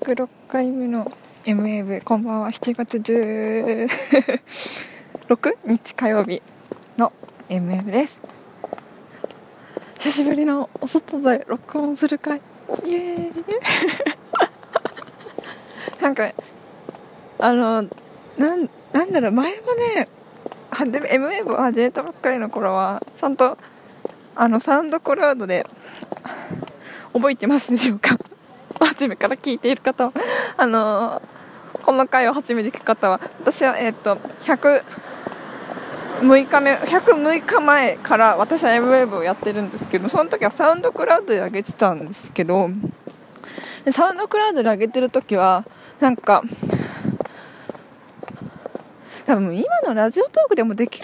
106回目の M-Wave、 こんばんは。7月16日火曜日の M-Wave です。久しぶりのお外で録音する回、イエーイなんかなんだろう、前もね、M-Wave を始めたばっかりの頃はちゃんとサウンドクラウドで覚えてますでしょうか初めから聞いている方はこの回を初めて聞く方は、私は106日前から私は M-Wave をやってるんですけど、その時はサウンドクラウドで上げてたんですけど、サウンドクラウドで上げてる時はなんか多分今のラジオトークでもでき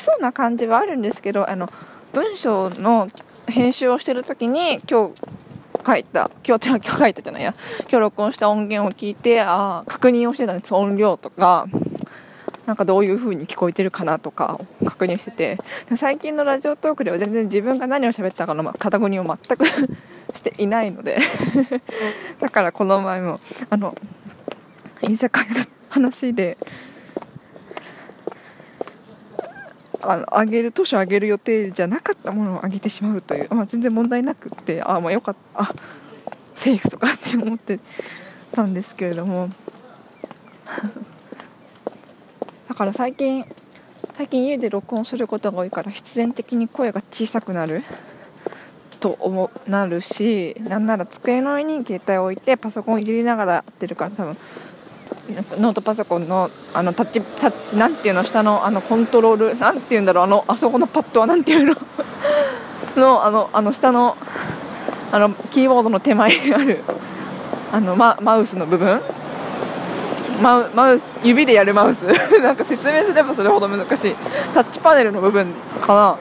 そうな感じはあるんですけど、文章の編集をしてる時に今日録音した音源を聞いて確認をしてたんです。音量とかなんかどういう風に聞こえてるかなとか確認してて、最近のラジオトークでは全然自分が何を喋ったかのカタゴリーを全くしていないのでだからこの前も居酒屋の話で当初あげる予定じゃなかったものをあげてしまうという、全然問題なくて、まあよかった、セーフとかって思ってたんですけれどもだから最近家で録音することが多いから必然的に声が小さくなるとなるし、なんなら机の上に携帯を置いてパソコンをいじりながらやってるから、多分ノートパソコンのタッチなんていうの、下のコントロールなんていうんだろう、あそこのパッドはなんていうのの下のキーボードの手前にあるマウスの部分、マウス指でやるマウスなんか説明すればそれほど難しいタッチパネルの部分か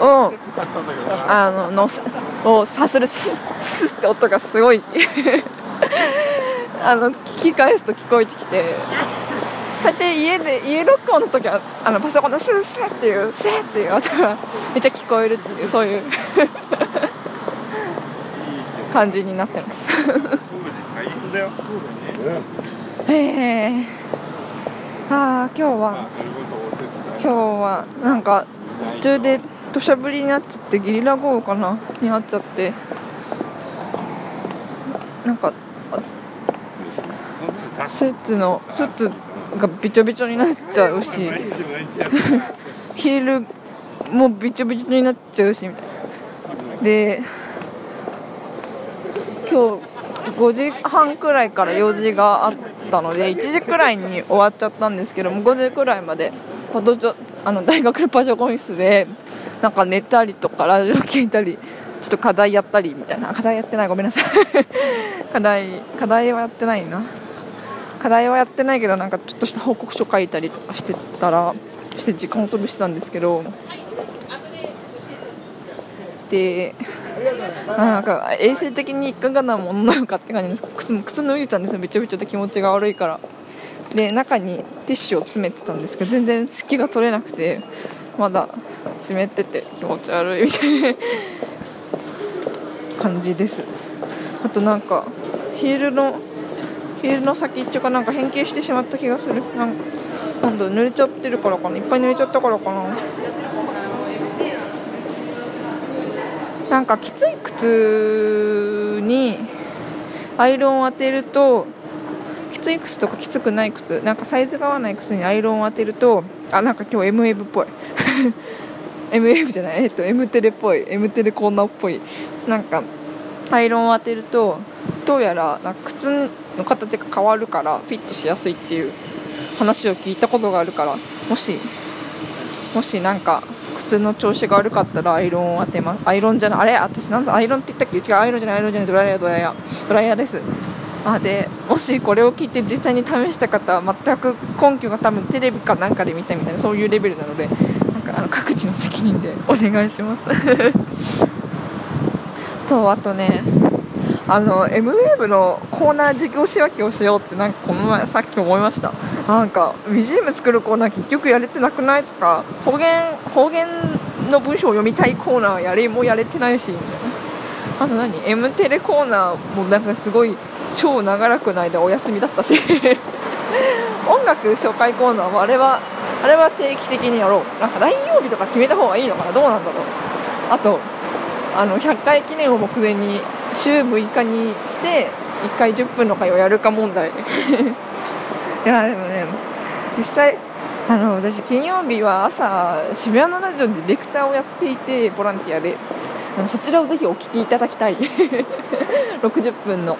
なをさするスッって音がすごい聞き返すと聞こえてきて、大抵家録音の時はパソコンのスーっていう音がめっちゃ聞こえるっていう、そういう感じになってます。今日はなんか途中で土砂降りになっちゃって、ゲリラ豪雨かなになっちゃって、なんかスーツがびちょびちょになっちゃうしヒールもびちょびちょになっちゃうしみたいな。で今日5時半くらいから用事があったので1時くらいに終わっちゃったんですけども、5時くらいまで大学のパソコン室でなんか寝たりとかラジオ聞いたり、ちょっと課題やったりみたいな。課題はやってないけど、なんかちょっとした報告書書いたりとかして時間を潰してたんですけど、でなんか衛生的にいかがなものなのかって感じです。靴脱いでたんですよ、びちょびちょで気持ちが悪いから。で中にティッシュを詰めてたんですけど、全然隙が取れなくてまだ湿ってて気持ち悪いみたいな感じです。あとなんかヒールの先っちょがなんか変形してしまった気がする。なんだ、濡れちゃってるからかな、いっぱい濡れちゃったからかな。なんかきつい靴にアイロンを当てると、きつい靴とかきつくない靴、なんかサイズが合わない靴にアイロンを当てると、なんか今日 M-Wave っぽいM-Wave じゃない、M テレっぽい、M テレコーナーっぽい。なんかアイロンを当てるとどうやらなんか靴の形が変わるからフィットしやすいっていう話を聞いたことがあるから、もしなんか靴の調子が悪かったらアイロンを当てます。アイロンじゃない、あれ私なんだアイロンって言ったっけ、違う、アイロンじゃないドライヤーです。でもしこれを聞いて実際に試した方は、全く根拠が多分テレビかなんかで見たみたいな、そういうレベルなので、なんか各自の責任でお願いしますそう、あとね、M-Wave のコーナー事業仕分けをしようって、なんかこの前さっき思いました。なんか VGM 作るコーナー結局やれてなくないとか、方言の文章を読みたいコーナーもやれてないしみたいな。M テレコーナーもなんかすごい超長らくの間お休みだったし音楽紹介コーナーもあれは定期的にやろう。なんか LINE 曜日とか決めた方がいいのかな、どうなんだろう。あと100回記念を目前に週6日にして1回10分の回をやるか問題いやでもね、実際私金曜日は朝渋谷のラジオでディレクターをやっていて、ボランティアでそちらをぜひお聞きいただきたい60分の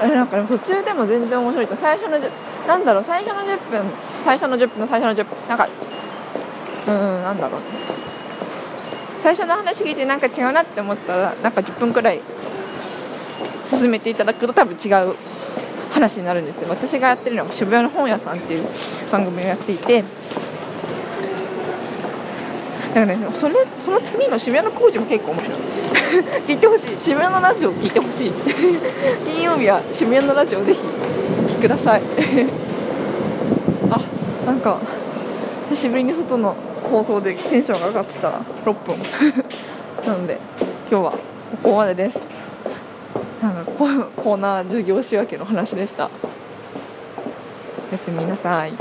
あれなんか、ね、途中でも全然面白いと、最初のなんだろう、最初の10分最初の10分の最初の10分なんかなんだろう、最初の話聞いてなんか違うなって思ったらなんか10分くらい進めていただくと多分違う話になるんですよ。私がやってるのは渋谷の本屋さんっていう番組をやっていて、だからね、その次の渋谷の工事も結構面白い聞いてほしい、渋谷のラジオを聞いてほしい金曜日は渋谷のラジオをぜひお聞きくださいあ、なんか久しぶりに外の放送でテンションが上がってたら6分なので今日はここまでです。なんかコーナー授業仕分けの話でした。おやすみなさい。